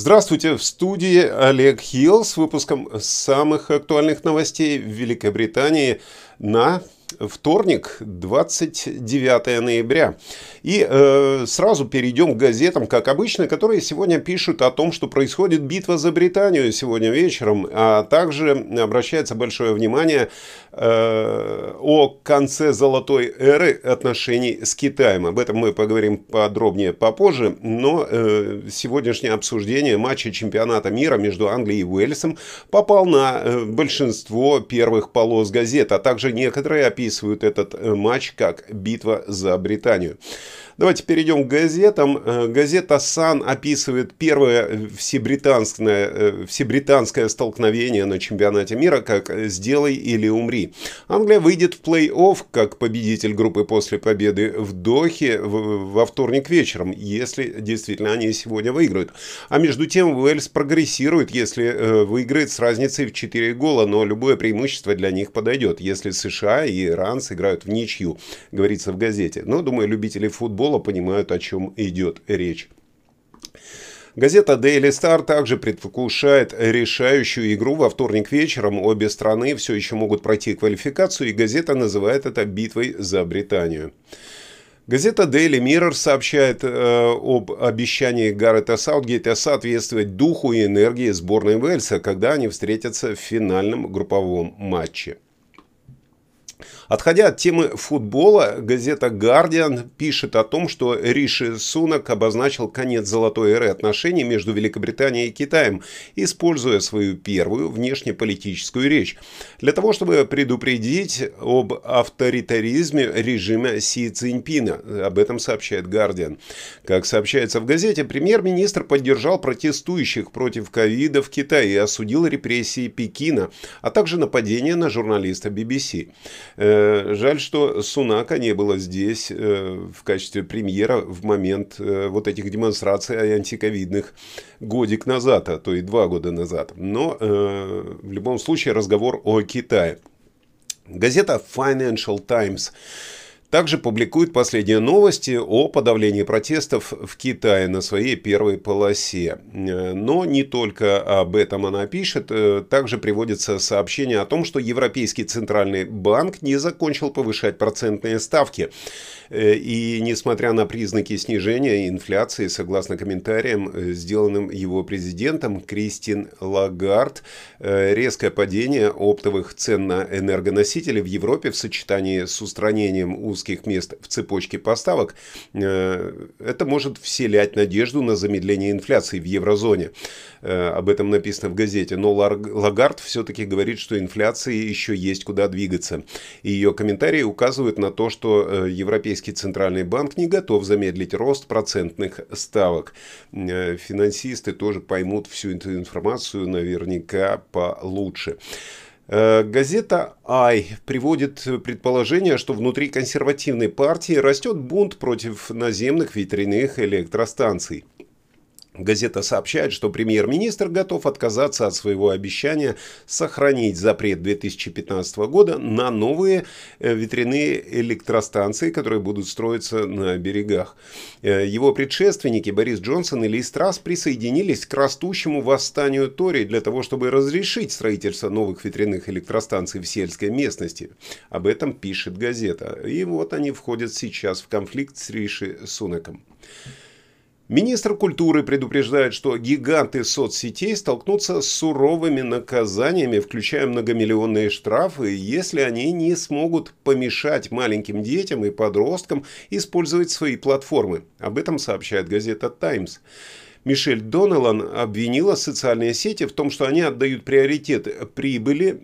Здравствуйте, в студии Олег Хилл с выпуском самых актуальных новостей в Великобритании на вторник, 29 ноября. И сразу перейдем к газетам, как обычно, которые сегодня пишут о том, что происходит битва за Британию сегодня вечером, а также обращается большое внимание о конце золотой эры отношений с Китаем. Об этом мы поговорим подробнее попозже, но сегодняшнее обсуждение матча чемпионата мира между Англией и Уэльсом попал на большинство первых полос газет, а также некоторые описывают этот матч как битва за Британию. Давайте перейдем к газетам. Газета «Сан» описывает первое всебританское столкновение на чемпионате мира как «Сделай или умри». Англия выйдет в плей-офф как победитель группы после победы в Дохе во вторник вечером, если действительно они сегодня выиграют. А между тем Уэльс прогрессирует, если выиграет с разницей в 4 гола, но любое преимущество для них подойдет, если США и Иран сыграют в ничью, говорится в газете. Но, думаю, любители футбола понимают, о чем идет речь. Газета Daily Star также предвкушает решающую игру во вторник вечером. Обе страны все еще могут пройти квалификацию, и газета называет это битвой за Британию. Газета Daily Mirror сообщает об обещании Гаррета Саутгейта соответствовать духу и энергии сборной Уэльса, когда они встретятся в финальном групповом матче. Отходя от темы футбола, газета «Гардиан» пишет о том, что Риши Сунак обозначил конец золотой эры отношений между Великобританией и Китаем, используя свою первую внешнеполитическую речь для того, чтобы предупредить об авторитаризме режима Си Цзиньпина. Об этом сообщает «Гардиан». Как сообщается в газете, премьер-министр поддержал протестующих против ковида в Китае и осудил репрессии Пекина, а также нападение на журналиста BBC. Жаль, что Сунака не было здесь в качестве премьера в момент вот этих демонстраций антиковидных годик назад, а то и 2 года назад. Но в любом случае разговор о Китае. Газета Financial Times также публикует последние новости о подавлении протестов в Китае на своей первой полосе. Но не только об этом она пишет. Также приводится сообщение о том, что Европейский Центральный Банк не закончил повышать процентные ставки. И несмотря на признаки снижения инфляции, согласно комментариям, сделанным его президентом Кристин Лагард, резкое падение оптовых цен на энергоносители в Европе в сочетании с устранением мест в цепочке поставок, это может вселять надежду на замедление инфляции в еврозоне. Об этом написано в газете. Но Лагард все-таки говорит, что инфляции еще есть куда двигаться. И ее комментарии указывают на то, что Европейский Центральный Банк не готов замедлить рост процентных ставок. Финансисты тоже поймут всю эту информацию наверняка получше. Газета «Ай» приводит предположение, что внутри консервативной партии растет бунт против наземных ветряных электростанций. Газета сообщает, что премьер-министр готов отказаться от своего обещания сохранить запрет 2015 года на новые ветряные электростанции, которые будут строиться на берегах. Его предшественники Борис Джонсон и Лиз Трасс присоединились к растущему восстанию Тори для того, чтобы разрешить строительство новых ветряных электростанций в сельской местности. Об этом пишет газета. И вот они входят сейчас в конфликт с Риши Сунаком. Министр культуры предупреждает, что гиганты соцсетей столкнутся с суровыми наказаниями, включая многомиллионные штрафы, если они не смогут помешать маленьким детям и подросткам использовать свои платформы. Об этом сообщает газета «Таймс». Мишель Донеллан обвинила социальные сети в том, что они отдают приоритет прибыли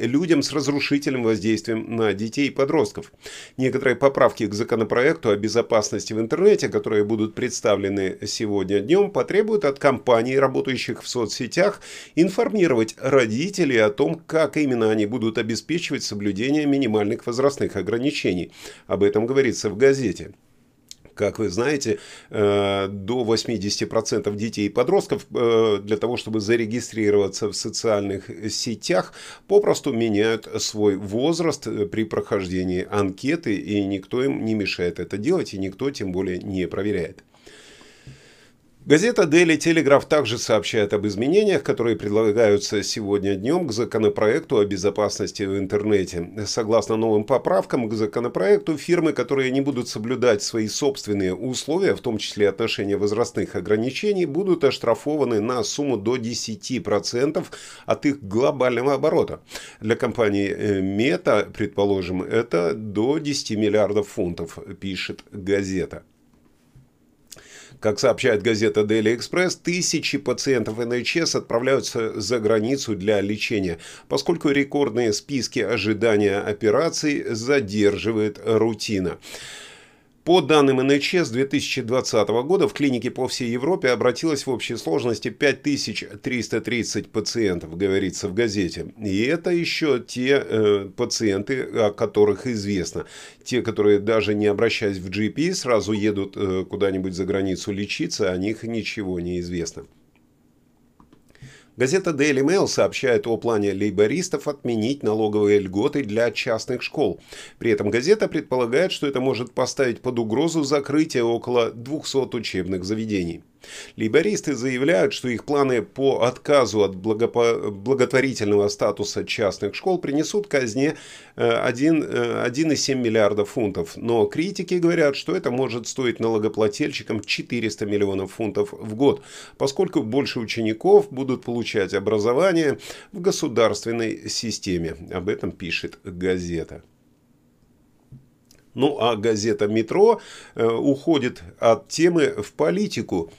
людям с разрушительным воздействием на детей и подростков. Некоторые поправки к законопроекту о безопасности в интернете, которые будут представлены сегодня днем, потребуют от компаний, работающих в соцсетях, информировать родителей о том, как именно они будут обеспечивать соблюдение минимальных возрастных ограничений. Об этом говорится в газете. Как вы знаете, до 80% детей и подростков для того, чтобы зарегистрироваться в социальных сетях, попросту меняют свой возраст при прохождении анкеты, и никто им не мешает это делать, и никто тем более не проверяет. Газета Daily Telegraph также сообщает об изменениях, которые предлагаются сегодня днем к законопроекту о безопасности в интернете. Согласно новым поправкам к законопроекту, фирмы, которые не будут соблюдать свои собственные условия, в том числе отношения возрастных ограничений, будут оштрафованы на сумму до 10% от их глобального оборота. Для компании Meta, предположим, это до 10 миллиардов фунтов, пишет газета. Как сообщает газета Daily Express, тысячи пациентов NHS отправляются за границу для лечения, поскольку рекордные списки ожидания операций задерживает рутина. По данным НХС 2020 года в клинике по всей Европе обратилось в общей сложности 5330 пациентов, говорится в газете. И это еще те пациенты, о которых известно. Те, которые даже не обращаясь в GP, сразу едут куда-нибудь за границу лечиться, о них ничего не известно. Газета Daily Mail сообщает о плане лейбористов отменить налоговые льготы для частных школ. При этом газета предполагает, что это может поставить под угрозу закрытие около 200 учебных заведений. Лейбористы заявляют, что их планы по отказу от благотворительного статуса частных школ принесут казне 1,7 миллиардов фунтов. Но критики говорят, что это может стоить налогоплательщикам 400 миллионов фунтов в год, поскольку больше учеников будут получать образование в государственной системе. Об этом пишет газета. Ну а газета «Метро» уходит от темы в политику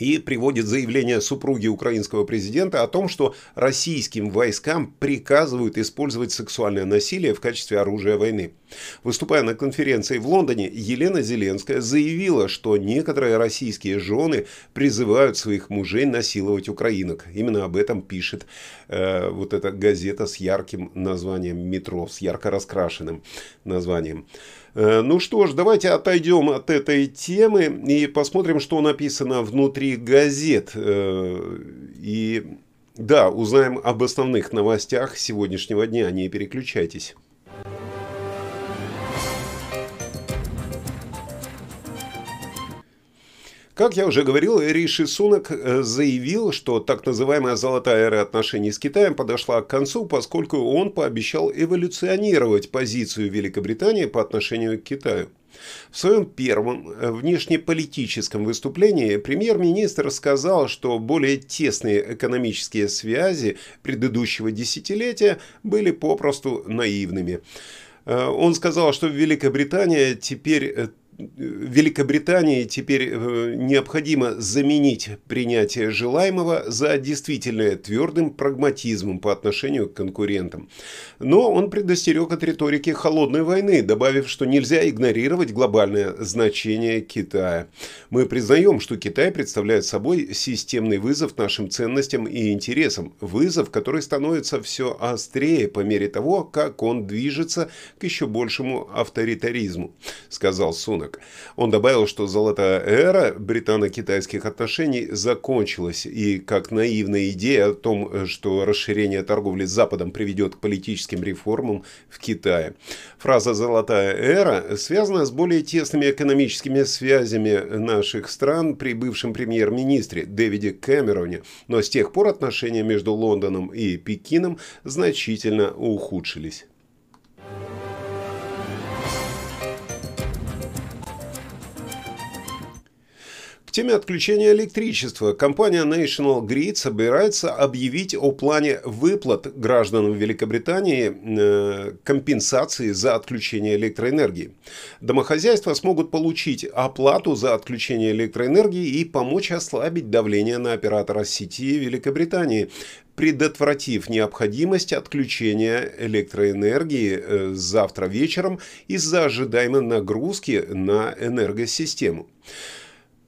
и приводит заявление супруги украинского президента о том, что российским войскам приказывают использовать сексуальное насилие в качестве оружия войны. Выступая на конференции в Лондоне, Елена Зеленская заявила, что некоторые российские жены призывают своих мужей насиловать украинок. Именно об этом пишет вот эта газета с ярким названием «Метро», с ярко раскрашенным названием. Ну что ж, давайте отойдем от этой темы и посмотрим, что написано внутри газет. И да, узнаем об основных новостях сегодняшнего дня. Не переключайтесь. Как я уже говорил, Риши Сунак заявил, что так называемая «золотая эра» отношений с Китаем подошла к концу, поскольку он пообещал эволюционировать позицию Великобритании по отношению к Китаю. В своем первом внешнеполитическом выступлении премьер-министр сказал, что более тесные экономические связи предыдущего десятилетия были попросту наивными. Он сказал, что Великобритании теперь необходимо заменить принятие желаемого за действительное твердым прагматизмом по отношению к конкурентам. Но он предостерег от риторики холодной войны, добавив, что нельзя игнорировать глобальное значение Китая. Мы признаем, что Китай представляет собой системный вызов нашим ценностям и интересам. Вызов, который становится все острее по мере того, как он движется к еще большему авторитаризму, сказал Сунак. Он добавил, что золотая эра британо-китайских отношений закончилась, и как наивная идея о том, что расширение торговли с Западом приведет к политическим реформам в Китае. Фраза «золотая эра» связана с более тесными экономическими связями наших стран при бывшем премьер-министре Дэвиде Кэмероне, но с тех пор отношения между Лондоном и Пекином значительно ухудшились. В теме отключения электричества компания National Grid собирается объявить о плане выплат гражданам Великобритании компенсации за отключение электроэнергии. Домохозяйства смогут получить оплату за отключение электроэнергии и помочь ослабить давление на оператора сети Великобритании, предотвратив необходимость отключения электроэнергии завтра вечером из-за ожидаемой нагрузки на энергосистему.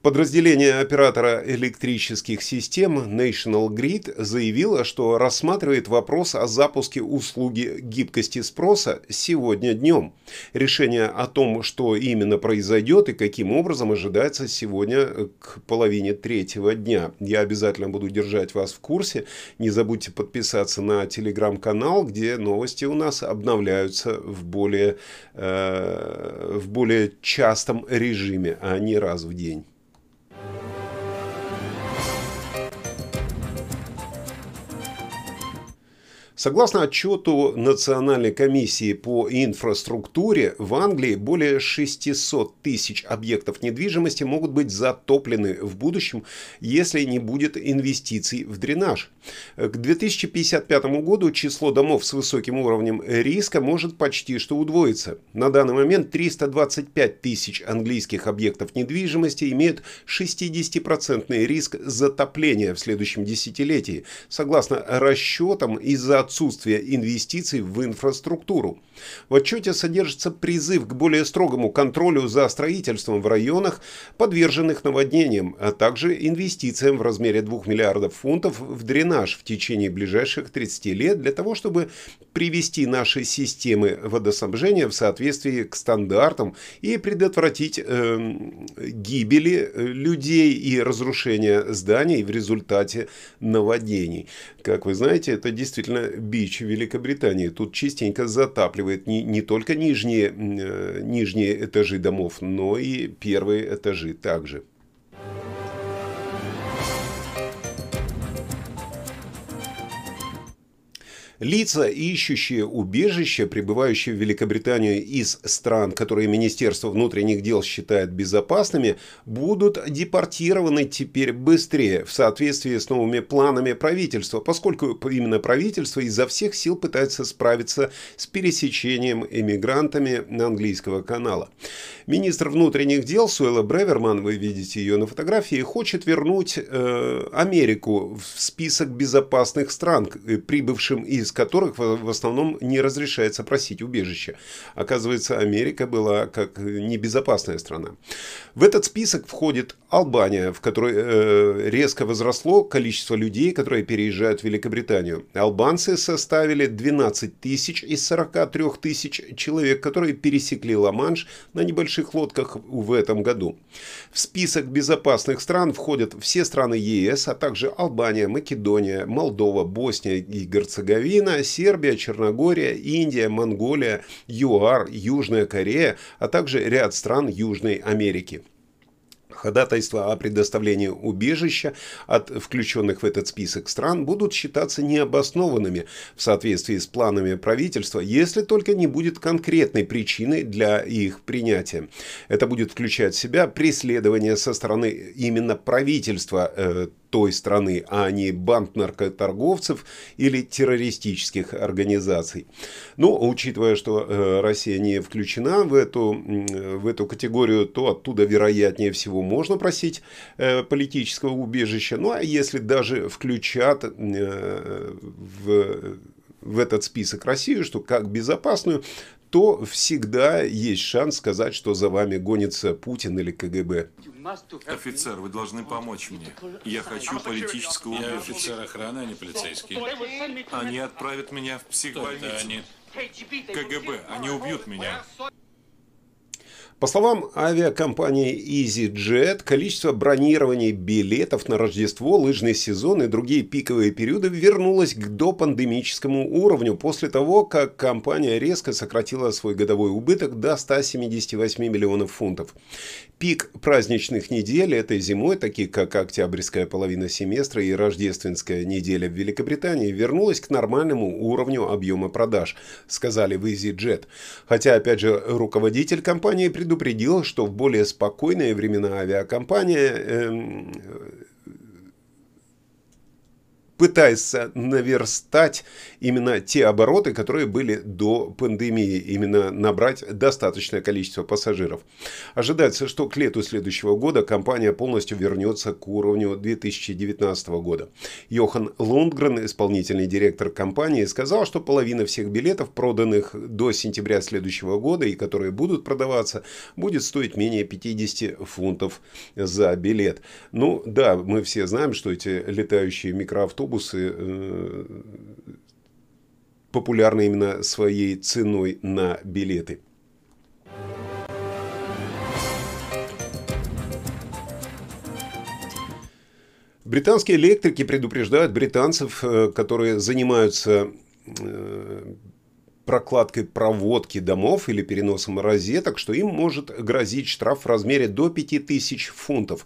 Подразделение оператора электрических систем National Grid заявило, что рассматривает вопрос о запуске услуги гибкости спроса сегодня днем. Решение о том, что именно произойдет и каким образом, ожидается сегодня к 14:30 дня. Я обязательно буду держать вас в курсе. Не забудьте подписаться на телеграм-канал, где новости у нас обновляются в более частом режиме, а не раз в день. Согласно отчету Национальной комиссии по инфраструктуре, в Англии более 600 тысяч объектов недвижимости могут быть затоплены в будущем, если не будет инвестиций в дренаж. К 2055 году число домов с высоким уровнем риска может почти что удвоиться. На данный момент 325 тысяч английских объектов недвижимости имеют 60% риск затопления в следующем десятилетии, согласно расчетам из-за отсутствия инвестиций в инфраструктуру. В отчете содержится призыв к более строгому контролю за строительством в районах, подверженных наводнениям, а также инвестициям в размере 2 миллиардов фунтов в дренаж в течение ближайших 30 лет для того, чтобы привести наши системы водоснабжения в соответствии к стандартам и предотвратить гибели людей и разрушение зданий в результате наводнений. Как вы знаете, это действительно бич Великобритании. Тут частенько затапливает не только нижние этажи домов, но и первые этажи также. Лица, ищущие убежище, прибывающие в Великобританию из стран, которые Министерство внутренних дел считает безопасными, будут депортированы теперь быстрее в соответствии с новыми планами правительства, поскольку именно правительство изо всех сил пытается справиться с пересечением эмигрантами английского канала. Министр внутренних дел Суэлла Бреверман, вы видите ее на фотографии, хочет вернуть Америку в список безопасных стран, прибывшим из которых в основном не разрешается просить убежища. Оказывается, Америка была как небезопасная страна. В этот список входит Албания, в которой резко возросло количество людей, которые переезжают в Великобританию. Албанцы составили 12 тысяч из 43 тысяч человек, которые пересекли Ла-Манш на небольших лодках в этом году. В список безопасных стран входят все страны ЕС, а также Албания, Македония, Молдова, Босния и Герцеговина, Сербия, Черногория, Индия, Монголия, ЮАР, Южная Корея, а также ряд стран Южной Америки. Ходатайства о предоставлении убежища от включенных в этот список стран будут считаться необоснованными в соответствии с планами правительства, если только не будет конкретной причины для их принятия. Это будет включать в себя преследование со стороны именно правительства той страны, а не банд наркоторговцев или террористических организаций. Но, учитывая, что Россия не включена в эту категорию, то оттуда, вероятнее всего, можно просить политического убежища. Ну, а если даже включат в этот список Россию, что как безопасную, то всегда есть шанс сказать, что за вами гонится Путин или КГБ. Офицер, вы должны помочь мне. Я хочу политического убежища. Я офицер охраны, а не полицейский. Они отправят меня в психбольницу. Они... КГБ, они убьют меня. По словам авиакомпании EasyJet, количество бронирований билетов на Рождество, лыжный сезон и другие пиковые периоды вернулось к допандемическому уровню после того, как компания резко сократила свой годовой убыток до 178 миллионов фунтов. Пик праздничных недель этой зимой, такие как октябрьская половина семестра и рождественская неделя в Великобритании, вернулась к нормальному уровню объема продаж, сказали в EasyJet. Хотя, опять же, руководитель компании предупредил, что в более спокойные времена авиакомпания пытается наверстать именно те обороты, которые были до пандемии, именно набрать достаточное количество пассажиров. Ожидается, что к лету следующего года компания полностью вернется к уровню 2019 года. Йохан Лундгрен, исполнительный директор компании, сказал, что половина всех билетов, проданных до сентября следующего года и которые будут продаваться, будет стоить менее 50 фунтов за билет. Ну да, мы все знаем, что эти летающие микроавтобусы популярны именно своей ценой на билеты. Британские электрики предупреждают британцев, которые занимаются прокладкой проводки домов или переносом розеток, что им может грозить штраф в размере до 5000 фунтов.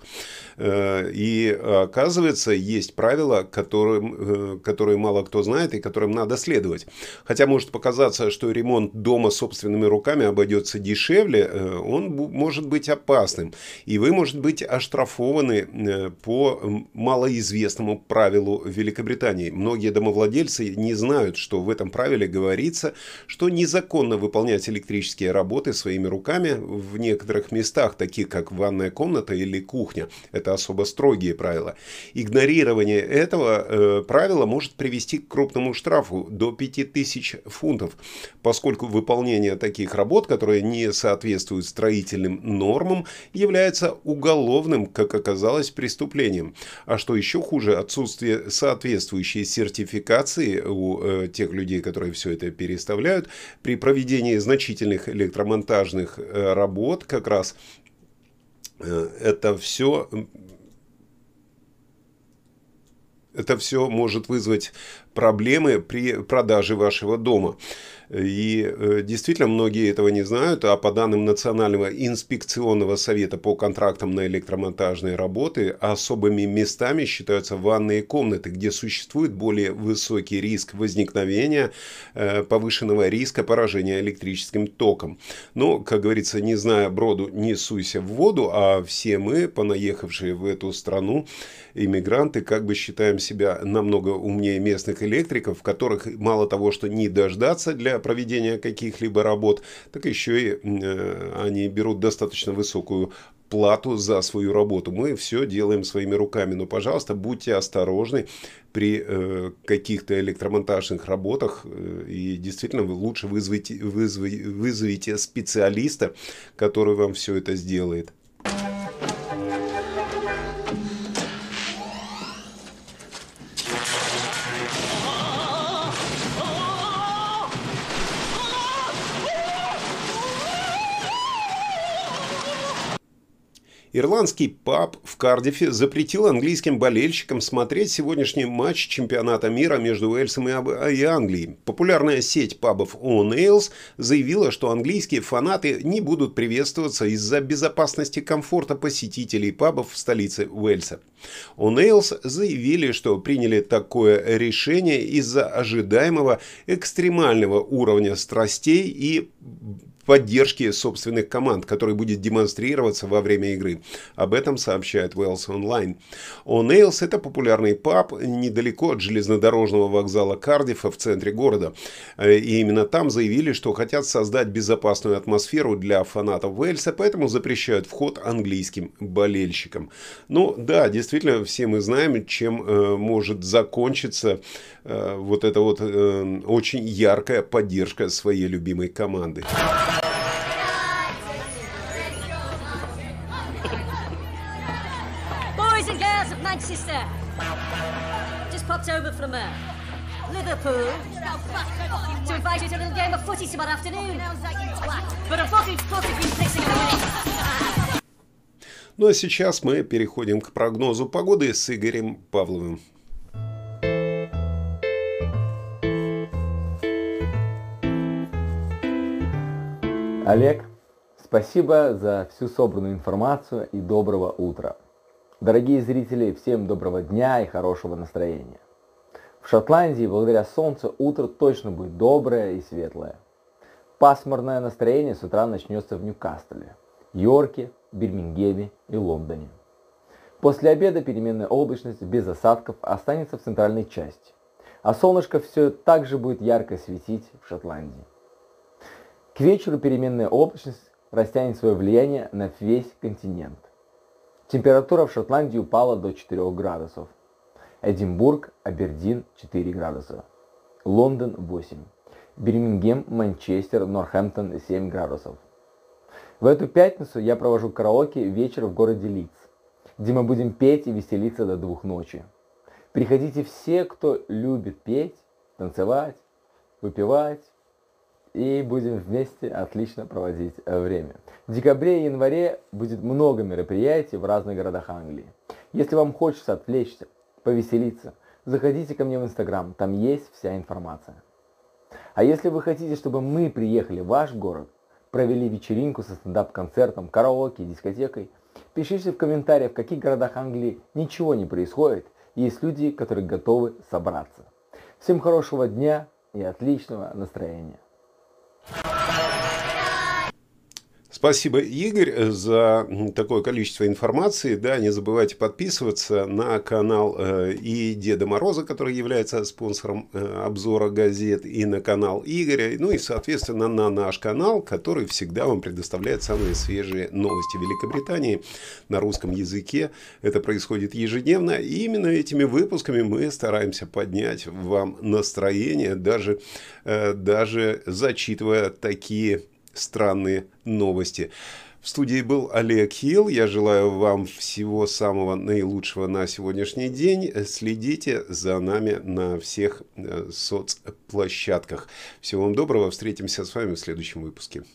И оказывается, есть правила, которые мало кто знает и которым надо следовать. Хотя может показаться, что ремонт дома собственными руками обойдется дешевле, он может быть опасным. И вы, может быть, оштрафованы по малоизвестному правилу Великобритании. Многие домовладельцы не знают, что в этом правиле говорится, что незаконно выполнять электрические работы своими руками в некоторых местах, таких как ванная комната или кухня. Это особо строгие правила. Игнорирование этого правила может привести к крупному штрафу до 5000 фунтов, поскольку выполнение таких работ, которые не соответствуют строительным нормам, является уголовным, как оказалось, преступлением. А что еще хуже, отсутствие соответствующей сертификации у тех людей, которые все это переставляют, при проведении значительных электромонтажных работ как раз это все может вызвать проблемы при продаже вашего дома. И действительно, многие этого не знают, а по данным Национального инспекционного совета по контрактам на электромонтажные работы, особыми местами считаются ванные комнаты, где существует более высокий риск возникновения повышенного риска поражения электрическим током. Но, как говорится, не зная броду, не суйся в воду, а все мы, понаехавшие в эту страну, иммигранты, как бы считаем себя намного умнее местных электриков, которых мало того, что не дождаться для проведения каких-либо работ, так еще и они берут достаточно высокую плату за свою работу. Мы все делаем своими руками, но, пожалуйста, будьте осторожны при каких-то электромонтажных работах и действительно вы лучше вызовите специалиста, который вам все это сделает. Ирландский паб в Кардифе запретил английским болельщикам смотреть сегодняшний матч чемпионата мира между Уэльсом и Англией. Популярная сеть пабов О'Нилс заявила, что английские фанаты не будут приветствоваться из-за безопасности и комфорта посетителей пабов в столице Уэльса. О'Нилс заявили, что приняли такое решение из-за ожидаемого экстремального уровня страстей и поддержки собственных команд, который будет демонстрироваться во время игры. Об этом сообщает Wales Online. O'Neill's – это популярный паб недалеко от железнодорожного вокзала Кардифа в центре города. И именно там заявили, что хотят создать безопасную атмосферу для фанатов Уэльса, поэтому запрещают вход английским болельщикам. Ну да, действительно, все мы знаем, чем может закончиться вот эта вот очень яркая поддержка своей любимой команды. Boys and girls of Manchester, just popped over from Liverpool to invite you to a little game of footy tomorrow afternoon. But a fucking fuck has been fixing the way. Ну а сейчас мы переходим к прогнозу погоды с Игорем Павловым. Олег, спасибо за всю собранную информацию и доброго утра. Дорогие зрители, всем доброго дня и хорошего настроения. В Шотландии благодаря солнцу утро точно будет доброе и светлое. Пасмурное настроение с утра начнется в Ньюкасле, Йорке, Бирмингеме и Лондоне. После обеда переменная облачность без осадков останется в центральной части, а солнышко все так же будет ярко светить в Шотландии. К вечеру переменная облачность растянет свое влияние на весь континент. Температура в Шотландии упала до 4 градусов. Эдинбург, Абердин 4 градуса. Лондон 8. Бирмингем, Манчестер, Норхэмптон 7 градусов. В эту пятницу я провожу караоке вечер в городе Лидс, где мы будем петь и веселиться до 2 ночи. Приходите все, кто любит петь, танцевать, выпивать. И будем вместе отлично проводить время. В декабре и январе будет много мероприятий в разных городах Англии. Если вам хочется отвлечься, повеселиться, заходите ко мне в Инстаграм, там есть вся информация. А если вы хотите, чтобы мы приехали в ваш город, провели вечеринку со стендап-концертом, караоке, дискотекой, пишите в комментариях, в каких городах Англии ничего не происходит, и есть люди, которые готовы собраться. Всем хорошего дня и отличного настроения. Спасибо, Игорь, за такое количество информации. Да, не забывайте подписываться на канал и Деда Мороза, который является спонсором обзора газет, и на канал Игоря, ну и, соответственно, на наш канал, который всегда вам предоставляет самые свежие новости Великобритании на русском языке. Это происходит ежедневно, и именно этими выпусками мы стараемся поднять вам настроение, даже зачитывая такие странные новости. В студии был Олег Хилл. Я желаю вам всего самого наилучшего на сегодняшний день. Следите за нами на всех соцплощадках. Всего вам доброго. Встретимся с вами в следующем выпуске.